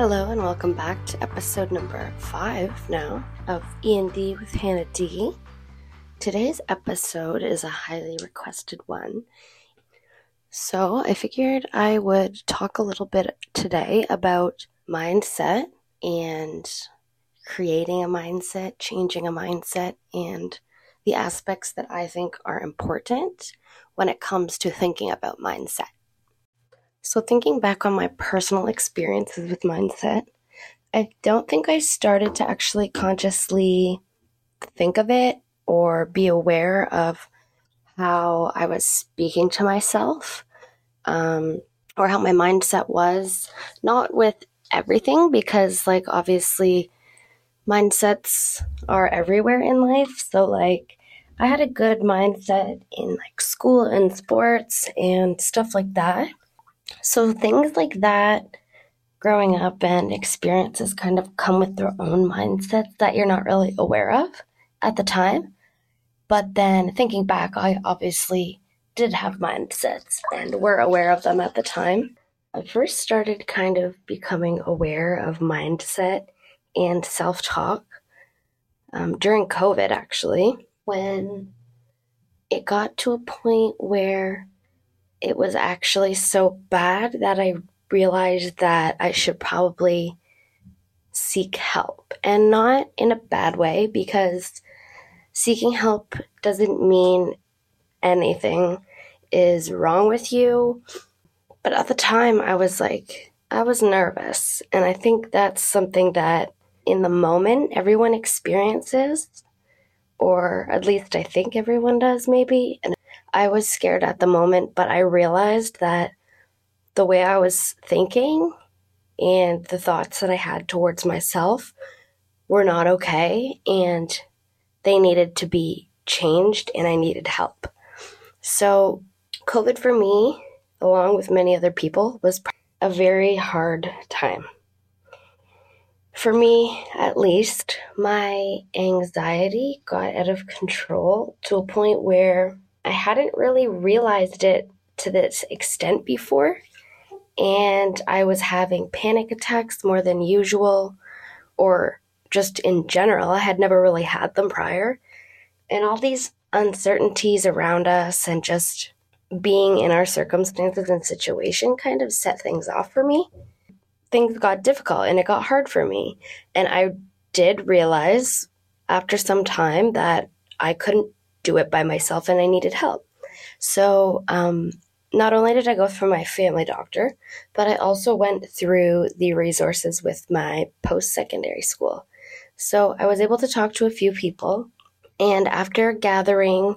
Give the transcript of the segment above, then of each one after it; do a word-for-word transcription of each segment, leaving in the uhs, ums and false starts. Hello and welcome back to episode number five now of E and D with Hannah D. Today's episode is a highly requested one, so I figured I would talk a little bit today about mindset and creating a mindset, changing a mindset, and the aspects that I think are important when it comes to thinking about mindset. So thinking back on my personal experiences with mindset, I don't think I started to actually consciously think of it or be aware of how I was speaking to myself um, or how my mindset was. Not with everything, because like obviously mindsets are everywhere in life. So like I had a good mindset in like school and sports and stuff like that. So things like that, growing up and experiences kind of come with their own mindsets that you're not really aware of at the time. But then thinking back, I obviously did have mindsets and were aware of them at the time. I first started kind of becoming aware of mindset and self-talk um, during COVID, actually, when it got to a point where it was actually so bad that I realized that I should probably seek help. And not in a bad way, because seeking help doesn't mean anything is wrong with you. But at the time, I was like, I was nervous. And I think that's something that in the moment everyone experiences, or at least I think everyone does maybe. And I was scared at the moment, but I realized that the way I was thinking and the thoughts that I had towards myself were not okay, and they needed to be changed, and I needed help. So COVID for me, along with many other people, was a very hard time. For me, at least, my anxiety got out of control to a point where I hadn't really realized it to this extent before, and I was having panic attacks more than usual, or just in general. I had never really had them prior, and all these uncertainties around us and just being in our circumstances and situation kind of set things off for me. Things got difficult, and it got hard for me, and I did realize after some time that I couldn't do it by myself and I needed help. So um, not only did I go through my family doctor, but I also went through the resources with my post-secondary school. So I was able to talk to a few people, and after gathering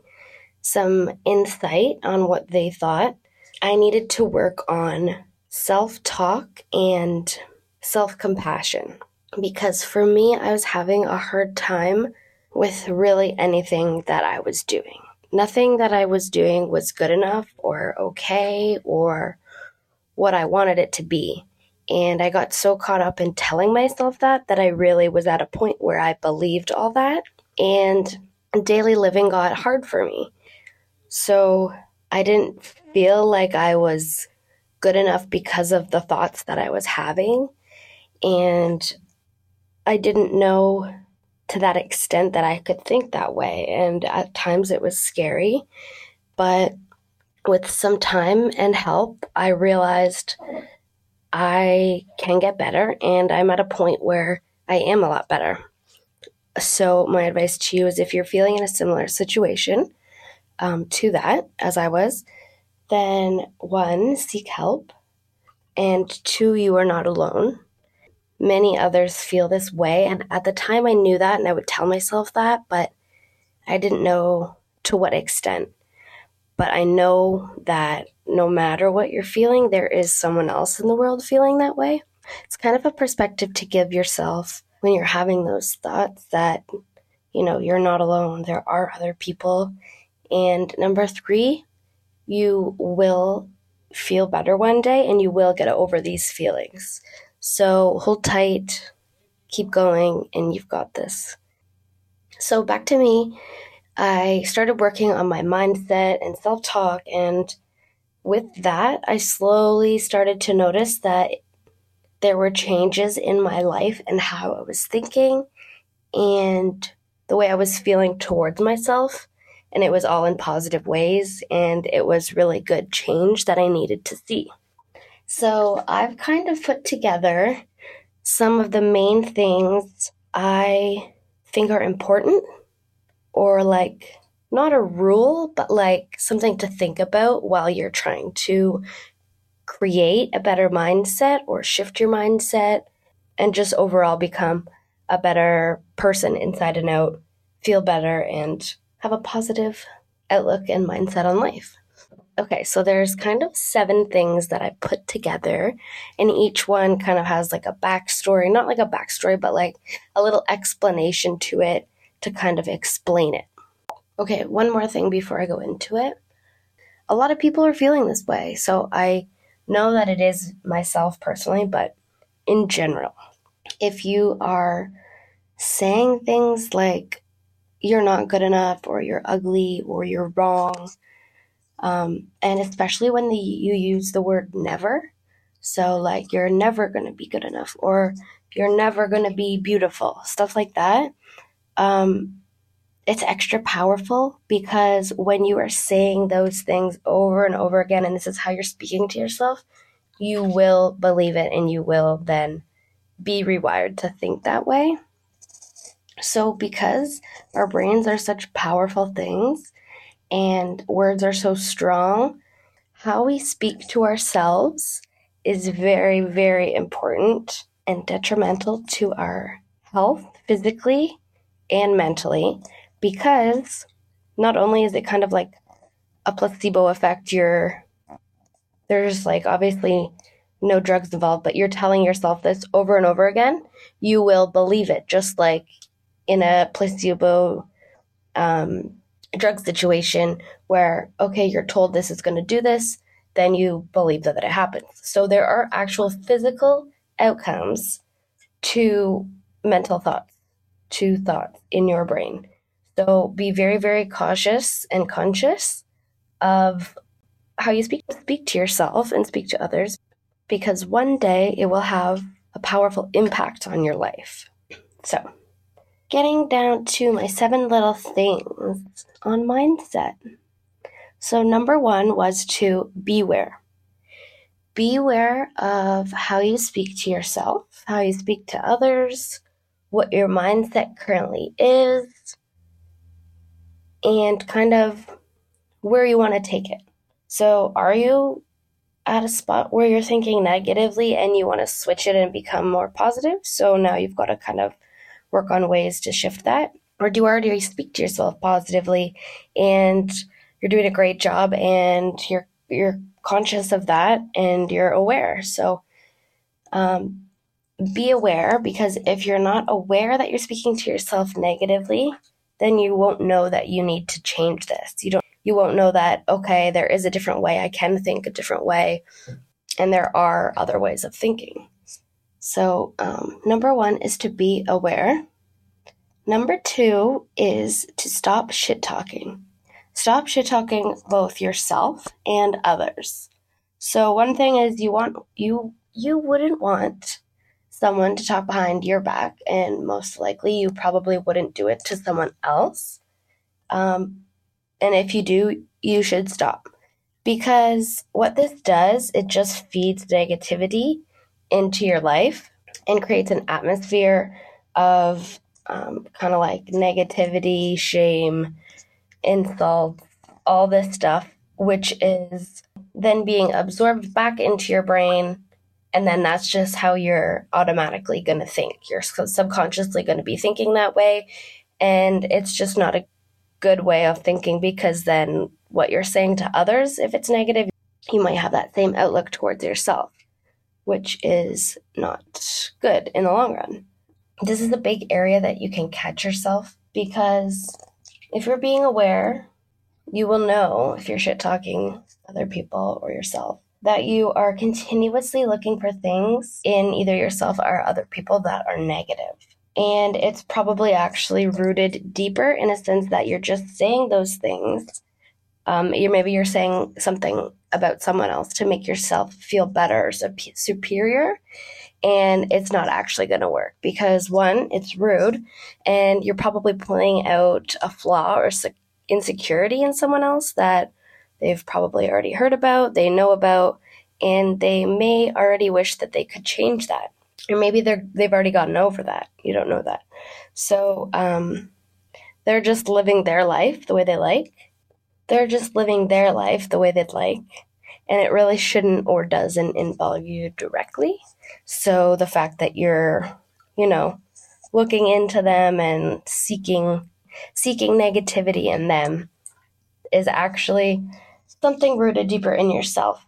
some insight on what they thought, I needed to work on self-talk and self-compassion, because for me, I was having a hard time with really anything that I was doing. Nothing that I was doing was good enough or okay or what I wanted it to be. And I got so caught up in telling myself that that I really was at a point where I believed all that, and daily living got hard for me. So I didn't feel like I was good enough because of the thoughts that I was having, and I didn't know to that extent that I could think that way. And at times it was scary, but with some time and help, I realized I can get better, and I'm at a point where I am a lot better. So my advice to you is, if you're feeling in a similar situation um, to that, as I was, then one, seek help, and two, you are not alone. Many others feel this way, and at the time I knew that, and I would tell myself that, but I didn't know to what extent. But I know that no matter what you're feeling, there is someone else in the world feeling that way. It's kind of a perspective to give yourself when you're having those thoughts that, you know, you're not alone. There are other people. And number three, you will feel better one day, and you will get over these feelings. So hold tight, keep going, and you've got this. So back to me, I started working on my mindset and self-talk, and with that, I slowly started to notice that there were changes in my life and how I was thinking and the way I was feeling towards myself. And it was all in positive ways. And it was really good change that I needed to see. So I've kind of put together some of the main things I think are important, or like not a rule, but like something to think about while you're trying to create a better mindset or shift your mindset and just overall become a better person inside and out, feel better, and have a positive outlook and mindset on life. Okay, so there's kind of seven things that I put together, and each one kind of has like a backstory, not like a backstory, but like a little explanation to it to kind of explain it. Okay, one more thing before I go into it. A lot of people are feeling this way, so I know that it is myself personally, but in general, if you are saying things like you're not good enough, or you're ugly, or you're wrong, Um, and especially when the, you use the word never, so like you're never going to be good enough, or you're never going to be beautiful, stuff like that, um, it's extra powerful, because when you are saying those things over and over again, and this is how you're speaking to yourself, you will believe it, and you will then be rewired to think that way. So because our brains are such powerful things, and words are so strong, how we speak to ourselves is very, very important and detrimental to our health physically and mentally, because not only is it kind of like a placebo effect, you're, there's like obviously no drugs involved, but you're telling yourself this over and over again, you will believe it, just like in a placebo um drug situation where, okay, you're told this is going to do this, then you believe that, that it happens. So there are actual physical outcomes to mental thoughts, to thoughts in your brain. So be very, very cautious and conscious of how you speak, speak to yourself and speak to others, because one day it will have a powerful impact on your life. So getting down to my seven little things on mindset. So number one was to beware. Beware of how you speak to yourself, how you speak to others, what your mindset currently is, and kind of where you want to take it. So are you at a spot where you're thinking negatively and you want to switch it and become more positive? So now you've got to kind of work on ways to shift that. Or do you already speak to yourself positively and you're doing a great job and you're you're conscious of that and you're aware? So um, be aware, because if you're not aware that you're speaking to yourself negatively, then you won't know that you need to change this. You don't you won't know that, okay, there is a different way. I can think a different way, and there are other ways of thinking. So um, number one is to be aware. Number two is to stop shit talking. Stop shit talking both yourself and others. So one thing is you want you you wouldn't want someone to talk behind your back, and most likely you probably wouldn't do it to someone else. Um, and if you do, you should stop, because what this does, it just feeds negativity into your life and creates an atmosphere of um, kind of like negativity, shame, insults, all this stuff, which is then being absorbed back into your brain. And then that's just how you're automatically going to think. You're subconsciously going to be thinking that way. And it's just not a good way of thinking, because then what you're saying to others, if it's negative, you might have that same outlook towards yourself, which is not good in the long run. This is a big area that you can catch yourself, because if you're being aware, you will know if you're shit-talking other people or yourself, that you are continuously looking for things in either yourself or other people that are negative. And it's probably actually rooted deeper in a sense that you're just saying those things. Um, you maybe you're saying something about someone else to make yourself feel better or sup- superior, and it's not actually going to work because, one, it's rude, and you're probably pointing out a flaw or insecurity in someone else that they've probably already heard about, they know about, and they may already wish that they could change that. Or maybe they're, they've already gotten over that. You don't know that. So um, they're just living their life the way they like. They're just living their life the way they'd like. And it really shouldn't or doesn't involve you directly. So the fact that you're, you know, looking into them and seeking seeking negativity in them is actually something rooted deeper in yourself.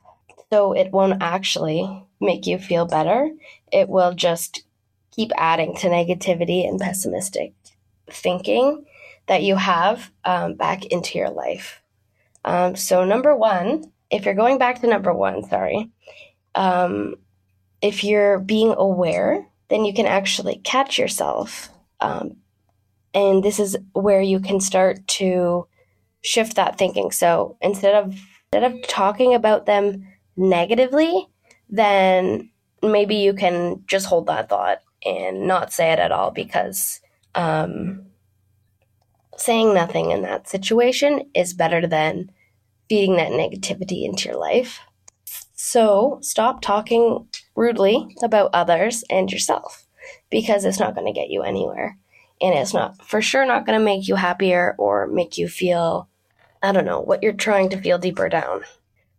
So it won't actually make you feel better. It will just keep adding to negativity and pessimistic thinking that you have um, back into your life. Um, so number one, if you're going back to number one, sorry, um, if you're being aware, then you can actually catch yourself. Um, and this is where you can start to shift that thinking. So instead of instead of talking about them negatively, then maybe you can just hold that thought and not say it at all, because um, saying nothing in that situation is better than feeding that negativity into your life. So stop talking rudely about others and yourself, because it's not going to get you anywhere. And it's not for sure not going to make you happier or make you feel, I don't know, what you're trying to feel deeper down.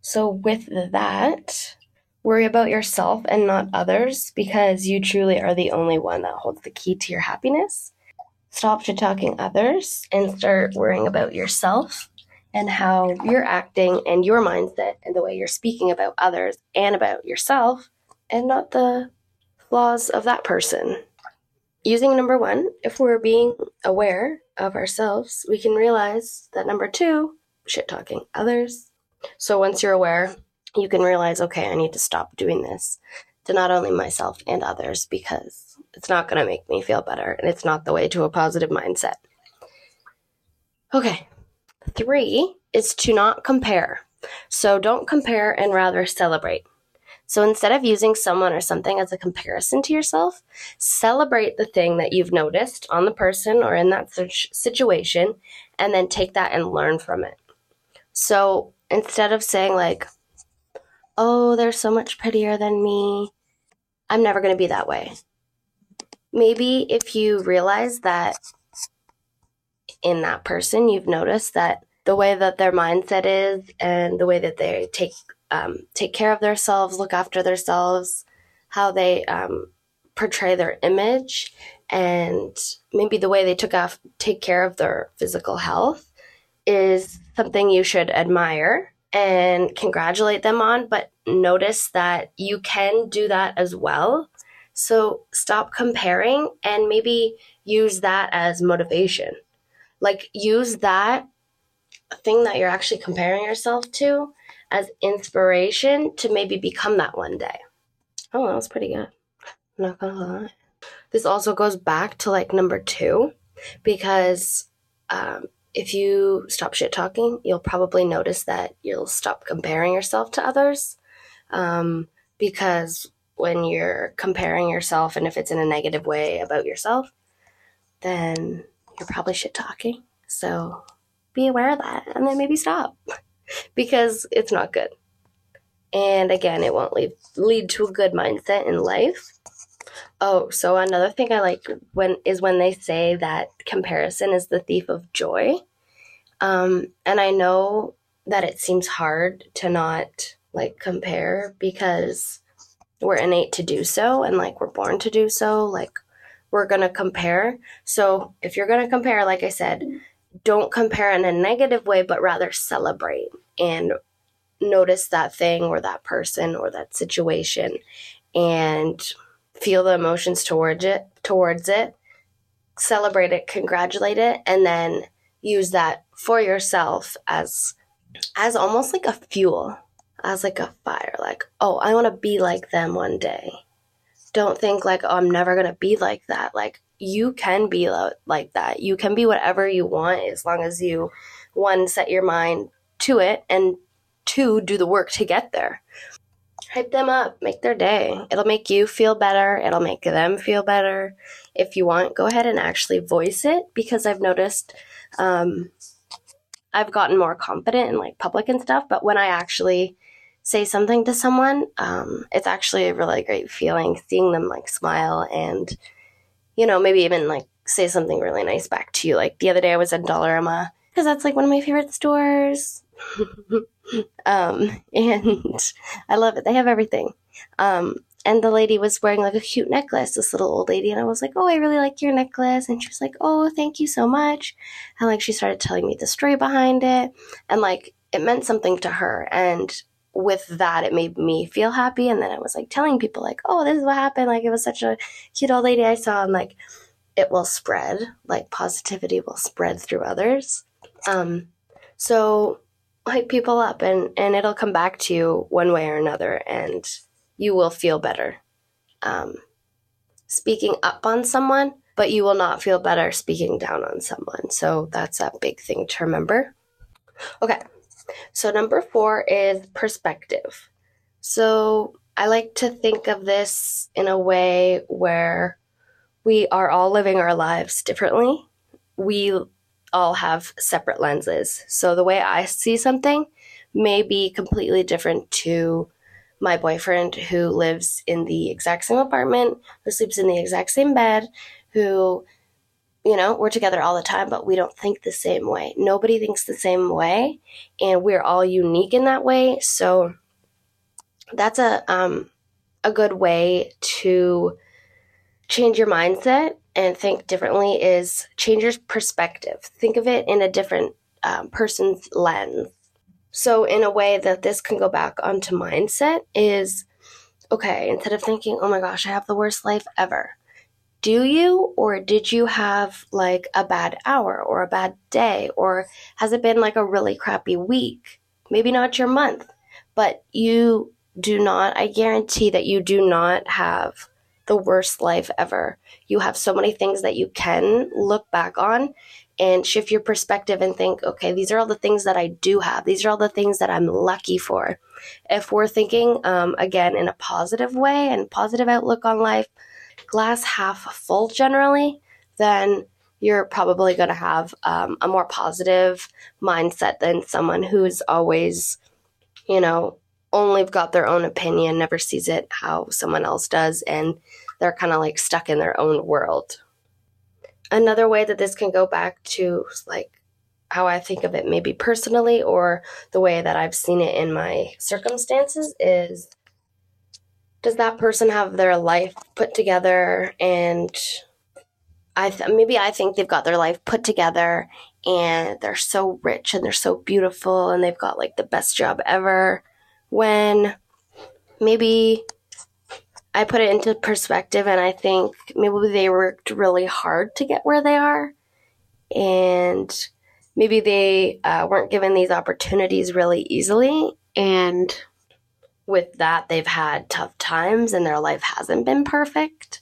So with that, worry about yourself and not others, because you truly are the only one that holds the key to your happiness. Stop to talking others and start worrying about yourself and how you're acting and your mindset and the way you're speaking about others and about yourself, and not the flaws of that person. Using number one, if we're being aware of ourselves, we can realize that number two, shit-talking others. So once you're aware, you can realize, okay, I need to stop doing this to not only myself and others, because it's not going to make me feel better, and it's not the way to a positive mindset. Okay. Three is to not compare. So don't compare, and rather celebrate. So instead of using someone or something as a comparison to yourself, celebrate the thing that you've noticed on the person or in that situation, and then take that and learn from it. So instead of saying like, oh, they're so much prettier than me, I'm never going to be that way. Maybe if you realize that in that person, you've noticed that the way that their mindset is and the way that they take um, take care of themselves, look after themselves, how they um, portray their image, and maybe the way they took off, take care of their physical health is something you should admire and congratulate them on, but notice that you can do that as well. So stop comparing and maybe use that as motivation. Like, use that thing that you're actually comparing yourself to as inspiration to maybe become that one day. Oh, that was pretty good. I'm not gonna lie. This also goes back to, like, number two, because um, if you stop shit-talking, you'll probably notice that you'll stop comparing yourself to others, um, because when you're comparing yourself, and if it's in a negative way about yourself, then you're probably shit talking. So be aware of that, and then maybe stop, because it's not good. And again, it won't lead, lead to a good mindset in life. Oh, so another thing I like when is when they say that comparison is the thief of joy. Um, and I know that it seems hard to not, like, compare, because we're innate to do so, and, like, we're born to do so, like, we're going to compare. So if you're going to compare, like I said, don't compare in a negative way, but rather celebrate and notice that thing or that person or that situation and feel the emotions towards it, towards it, celebrate it, congratulate it, and then use that for yourself as, as almost like a fuel, as like a fire, like, oh, I want to be like them one day. Don't think like, oh, I'm never going to be like that. Like, you can be lo- like that. You can be whatever you want, as long as you, one, set your mind to it, and two, do the work to get there. hype them up, make their day. It'll make you feel better. It'll make them feel better. If you want, go ahead and actually voice it, because I've noticed um, I've gotten more confident in like public and stuff. But when I actually say something to someone, um, it's actually a really great feeling seeing them like smile and, you know, maybe even like say something really nice back to you. Like the other day I was at Dollarama, because that's like one of my favorite stores. um, and I love it. They have everything. Um, and the lady was wearing like a cute necklace, this little old lady. And I was like, oh, I really like your necklace. And she was like, oh, thank you so much. And like, she started telling me the story behind it. And like, it meant something to her. And with that, it made me feel happy. And then I was like telling people like, oh, this is what happened. Like, it was such a cute old lady I saw. And like, it will spread, like positivity will spread through others. Um, so hype people up, and, and it'll come back to you one way or another, and you will feel better um, speaking up on someone, but you will not feel better speaking down on someone. So that's a big thing to remember. Okay, so number four is perspective. So I like to think of this in a way where we are all living our lives differently. We all have separate lenses. So the way I see something may be completely different to my boyfriend, who lives in the exact same apartment, who sleeps in the exact same bed, who, you know, we're together all the time, but we don't think the same way. Nobody thinks the same way, and we're all unique in that way. So that's a um, a good way to change your mindset and think differently, is change your perspective. Think of it in a different um, person's lens. So in a way that this can go back onto mindset is, okay, instead of thinking, oh my gosh, I have the worst life ever. Do you, or did you have like a bad hour or a bad day, or has it been like a really crappy week? Maybe not your month, but you do not, I guarantee that you do not have the worst life ever. You have so many things that you can look back on and shift your perspective and think, okay, these are all the things that I do have. These are all the things that I'm lucky for. If we're thinking, um, again, in a positive way and positive outlook on life, glass half full generally, then you're probably going to have um, a more positive mindset than someone who's always, you know, only got their own opinion, never sees it how someone else does, and they're kind of like stuck in their own world. Another way that this can go back to like how I think of it maybe personally, or the way that I've seen it in my circumstances, is does that person have their life put together? And I th- maybe I think they've got their life put together and they're so rich and they're so beautiful and they've got like the best job ever. When maybe I put it into perspective and I think maybe they worked really hard to get where they are, and maybe they uh, weren't given these opportunities really easily, and with that they've had tough times and their life hasn't been perfect.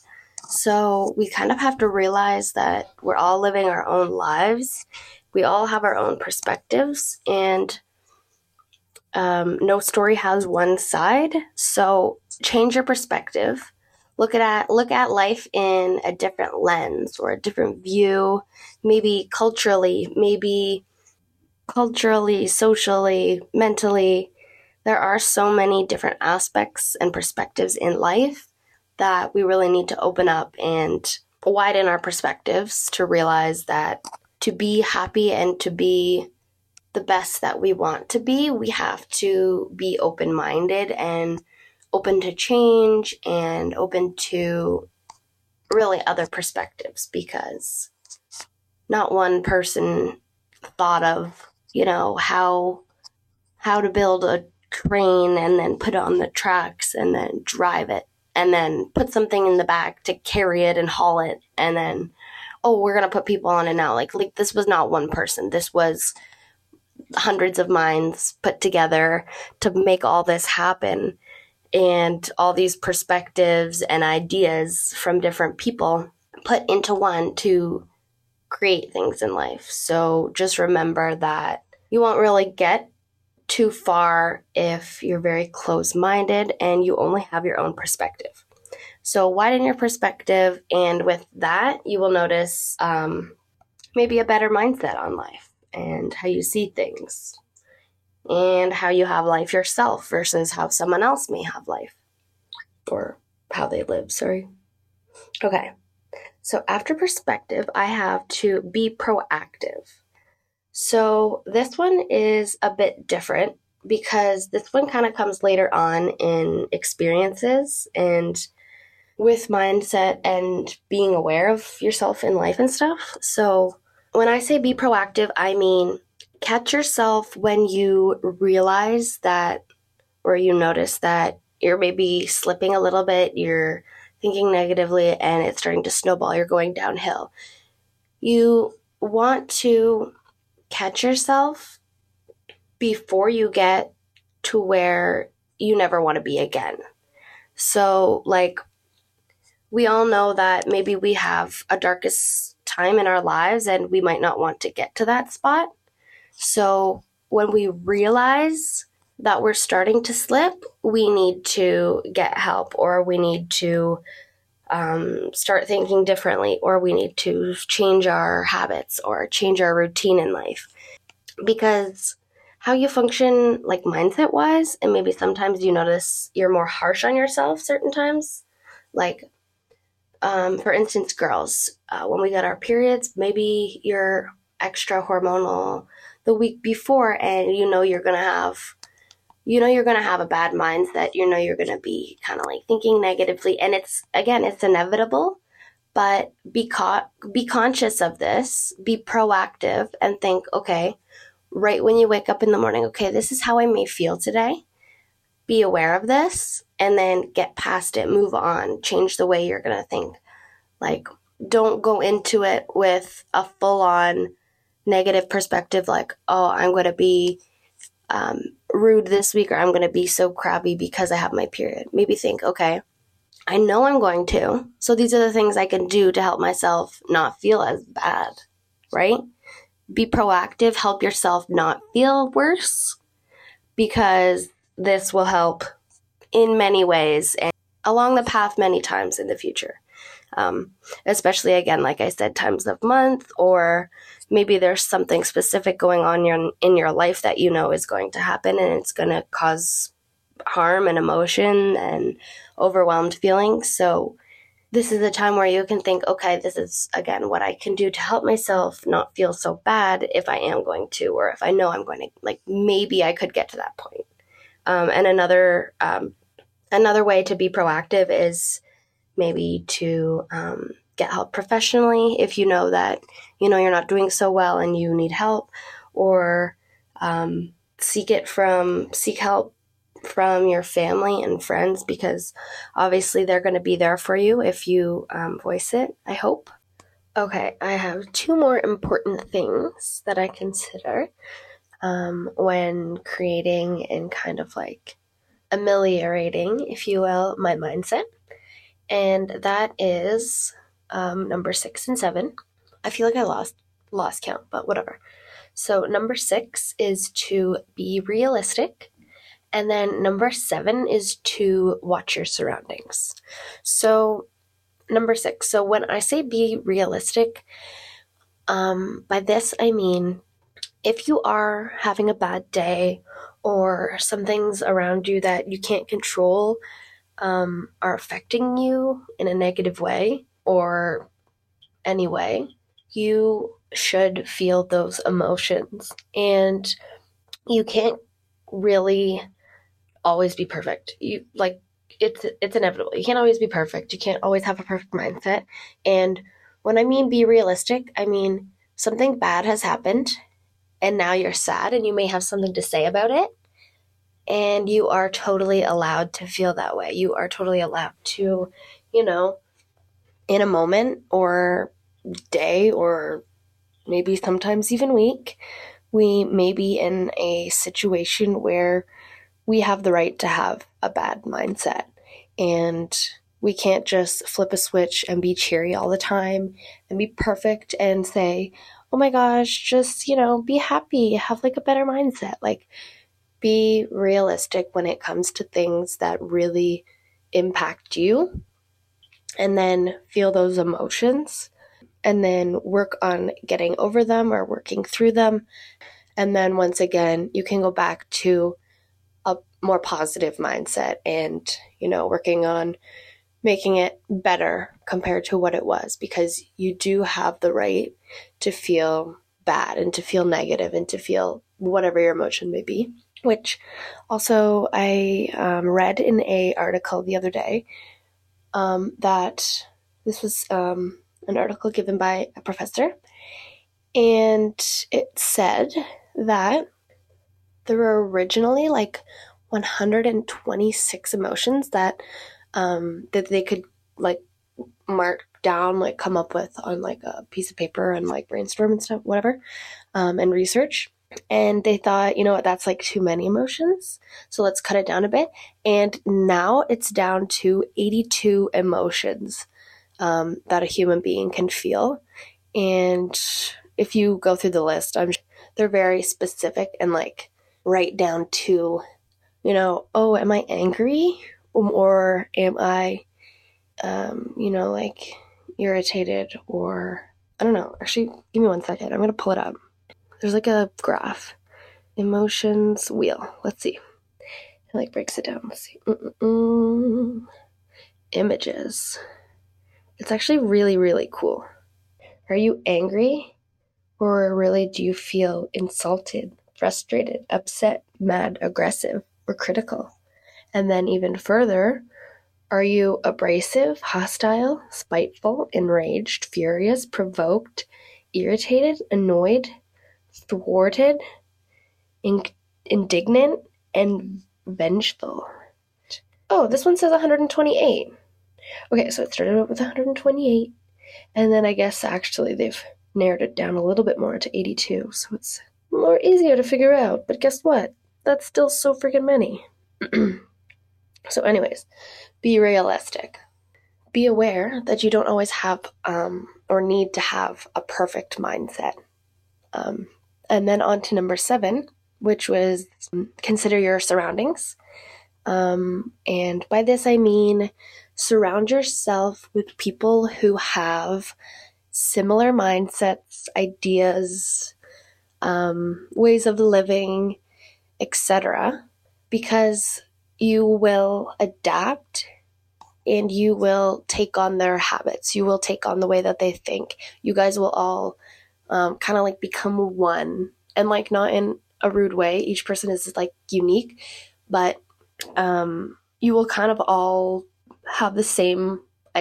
So we kind of have to realize that we're all living our own lives. We all have our own perspectives, and Um, no story has one side. So change your perspective. Look at look at life in a different lens or a different view, maybe culturally, maybe culturally, socially, mentally. There are so many different aspects and perspectives in life that we really need to open up and widen our perspectives to realize that to be happy and to be the best that we want to be, we have to be open-minded and open to change and open to really other perspectives, because not one person thought of, you know, how how to build a train and then put it on the tracks and then drive it and then put something in the back to carry it and haul it and then, oh, we're gonna put people on it now. Like, like this was not one person. This was hundreds of minds put together to make all this happen, and all these perspectives and ideas from different people put into one to create things in life. So just remember that you won't really get too far if you're very close-minded and you only have your own perspective. So widen your perspective, and with that, you will notice um, maybe a better mindset on life and how you see things and how you have life yourself versus how someone else may have life or how they live, sorry. Okay, so after perspective, I have to be proactive. So this one is a bit different because this one kind of comes later on in experiences and with mindset and being aware of yourself in life and stuff. So when I say be proactive, I mean catch yourself when you realize that or you notice that you're maybe slipping a little bit, you're thinking negatively, and it's starting to snowball, you're going downhill. You want to catch yourself before you get to where you never want to be again. So, like, we all know that maybe we have a darkest time in our lives and we might not want to get to that spot. So when we realize that we're starting to slip, we need to get help, or we need to um, start thinking differently, or we need to change our habits or change our routine in life. Because how you function, like mindset-wise, and maybe sometimes you notice you're more harsh on yourself certain times, like Um, for instance, girls, uh, when we got our periods, maybe you're extra hormonal the week before, and you know you're going to have, you know you're going to have a bad mindset, you know you're going to be kind of like thinking negatively, and it's, again, it's inevitable, but be, co- be conscious of this, be proactive, and think, okay, right when you wake up in the morning, okay, this is how I may feel today, be aware of this, and then get past it, move on, change the way you're going to think. Like, don't go into it with a full-on negative perspective, like, oh, I'm going to be um, rude this week, or I'm going to be so crabby because I have my period. Maybe think, okay, I know I'm going to, so these are the things I can do to help myself not feel as bad, right? Be proactive, help yourself not feel worse, because this will help in many ways and along the path many times in the future, um, especially, again, like I said, times of month, or maybe there's something specific going on your, in your life that you know is going to happen, and it's going to cause harm and emotion and overwhelmed feelings. So this is a time where you can think, okay, this is, again, what I can do to help myself not feel so bad if I am going to, or if I know I'm going to, like, maybe I could get to that point. Um, and another um, another way to be proactive is maybe to um, get help professionally if you know that, you know, you're not doing so well and you need help, or um, seek it from seek help from your family and friends, because obviously they're going to be there for you if you um, voice it, I hope. Okay, I have two more important things that I consider Um, when creating and kind of like ameliorating, if you will, my mindset. And that is um, number six and seven. I feel like I lost lost count, but whatever. So number six is to be realistic. And then number seven is to watch your surroundings. So number six. So when I say be realistic, um, by this I mean, if you are having a bad day or some things around you that you can't control um, are affecting you in a negative way or any way, you should feel those emotions. And you can't really always be perfect. You like it's it's inevitable. You can't always be perfect. You can't always have a perfect mindset. And when I mean be realistic, I mean something bad has happened, and now you're sad, and you may have something to say about it, and you are totally allowed to feel that way. You are totally allowed to, you know, in a moment or day or maybe sometimes even week, we may be in a situation where we have the right to have a bad mindset, and we can't just flip a switch and be cheery all the time and be perfect and say, oh my gosh, just, you know, be happy, have like a better mindset. Like, be realistic when it comes to things that really impact you, and then feel those emotions, and then work on getting over them or working through them. And then once again, you can go back to a more positive mindset and, you know, working on making it better compared to what it was, because you do have the right to feel bad and to feel negative and to feel whatever your emotion may be, which also I um, read in a article the other day um, that this was um, an article given by a professor, and it said that there were originally like one hundred twenty-six emotions that um, that they could like mark down, like come up with on like a piece of paper and like brainstorm and stuff, whatever, um, and research. And they thought, you know what, that's like too many emotions, so let's cut it down a bit. And now it's down to eighty-two emotions um, that a human being can feel. And if you go through the list, I'm sure they're very specific and like right down to, you know, oh, am I angry, or am I, um, you know, like irritated, or I don't know. Actually, give me one second. I'm gonna pull it up. There's like a graph, emotions wheel. Let's see. It like breaks it down. Let's see. Mm-mm-mm. Images. It's actually really, really cool. Are you angry, or really do you feel insulted, frustrated, upset, mad, aggressive, or critical? And then even further, are you abrasive, hostile, spiteful, enraged, furious, provoked, irritated, annoyed, thwarted, in- indignant, and vengeful? Oh, this one says one hundred twenty-eight. Okay, so it started out with one hundred twenty-eight, and then I guess actually they've narrowed it down a little bit more to eighty-two, so it's more easier to figure out. But guess what? That's still so freaking many. So anyways, be realistic. Be aware that you don't always have um, or need to have a perfect mindset. Um, And then on to number seven, which was consider your surroundings. Um, and by this, I mean, surround yourself with people who have similar mindsets, ideas, um, ways of living, et cetera, because you will adapt and you will take on their habits. You will take on the way that they think. You guys will all Um, kind of like become one, and like not in a rude way. Each person is like unique, but um, you will kind of all have the same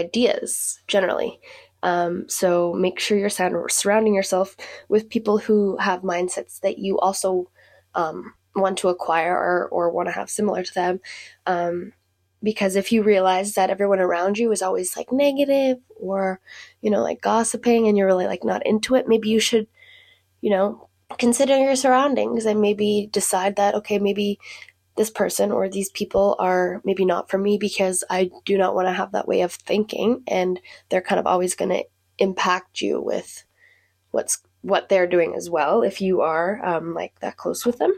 ideas generally. Um, so make sure you're surrounding yourself with people who have mindsets that you also um, want to acquire or, or want to have similar to them. Um, because if you realize that everyone around you is always like negative or, you know, like gossiping, and you're really like not into it, maybe you should, you know, consider your surroundings and maybe decide that, okay, maybe this person or these people are maybe not for me, because I do not want to have that way of thinking, and they're kind of always going to impact you with what's what they're doing as well if you are um, like that close with them.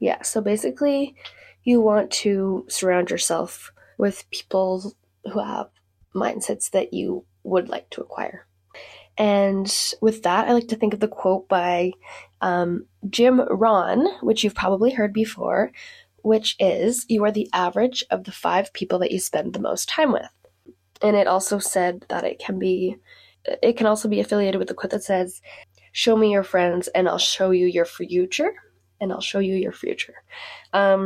Yeah, so basically, you want to surround yourself with people who have mindsets that you would like to acquire. And with that, I like to think of the quote by um, Jim Rohn, which you've probably heard before, which is, you are the average of the five people that you spend the most time with. And it also said that it can be, it can also be affiliated with the quote that says, show me your friends and I'll show you your future. And I'll show you your future. Um,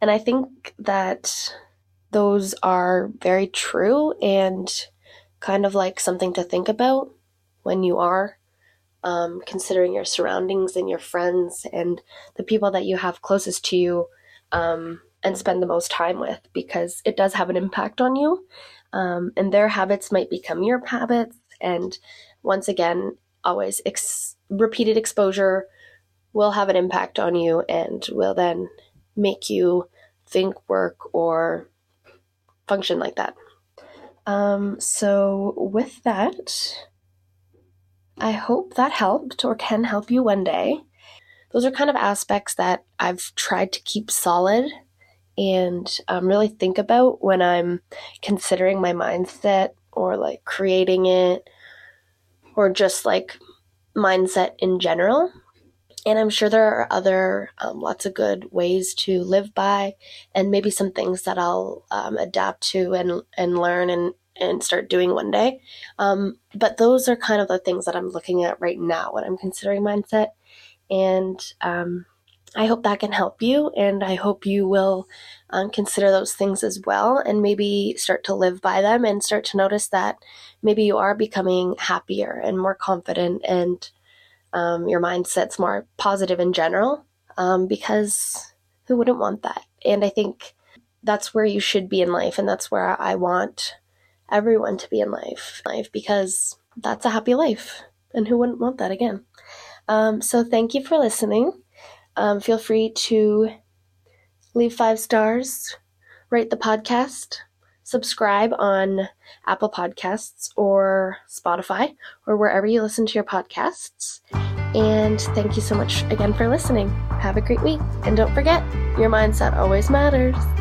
and I think that those are very true and kind of like something to think about when you are um, considering your surroundings and your friends and the people that you have closest to you um, and spend the most time with, because it does have an impact on you. Um, and their habits might become your habits. And once again, always ex- repeated exposure will have an impact on you and will then make you think, work, or function like that. Um, so with that, I hope that helped or can help you one day. those are kind of aspects that I've tried to keep solid and um, really think about when I'm considering my mindset or like creating it or just like mindset in general. And I'm sure there are other um, lots of good ways to live by, and maybe some things that I'll um, adapt to and and learn and, and start doing one day. Um, but those are kind of the things that I'm looking at right now when I'm considering mindset. And um, I hope that can help you, and I hope you will um, consider those things as well, and maybe start to live by them and start to notice that maybe you are becoming happier and more confident, and Um, your mindset's more positive in general, um, because who wouldn't want that? And I think that's where you should be in life, and that's where I want everyone to be in life, life because that's a happy life, and who wouldn't want that again? Um, so thank you for listening. Um, feel free to leave five stars, rate the podcast, subscribe on Apple Podcasts or Spotify or wherever you listen to your podcasts. And thank you so much again for listening. Have a great week. And don't forget, your mindset always matters.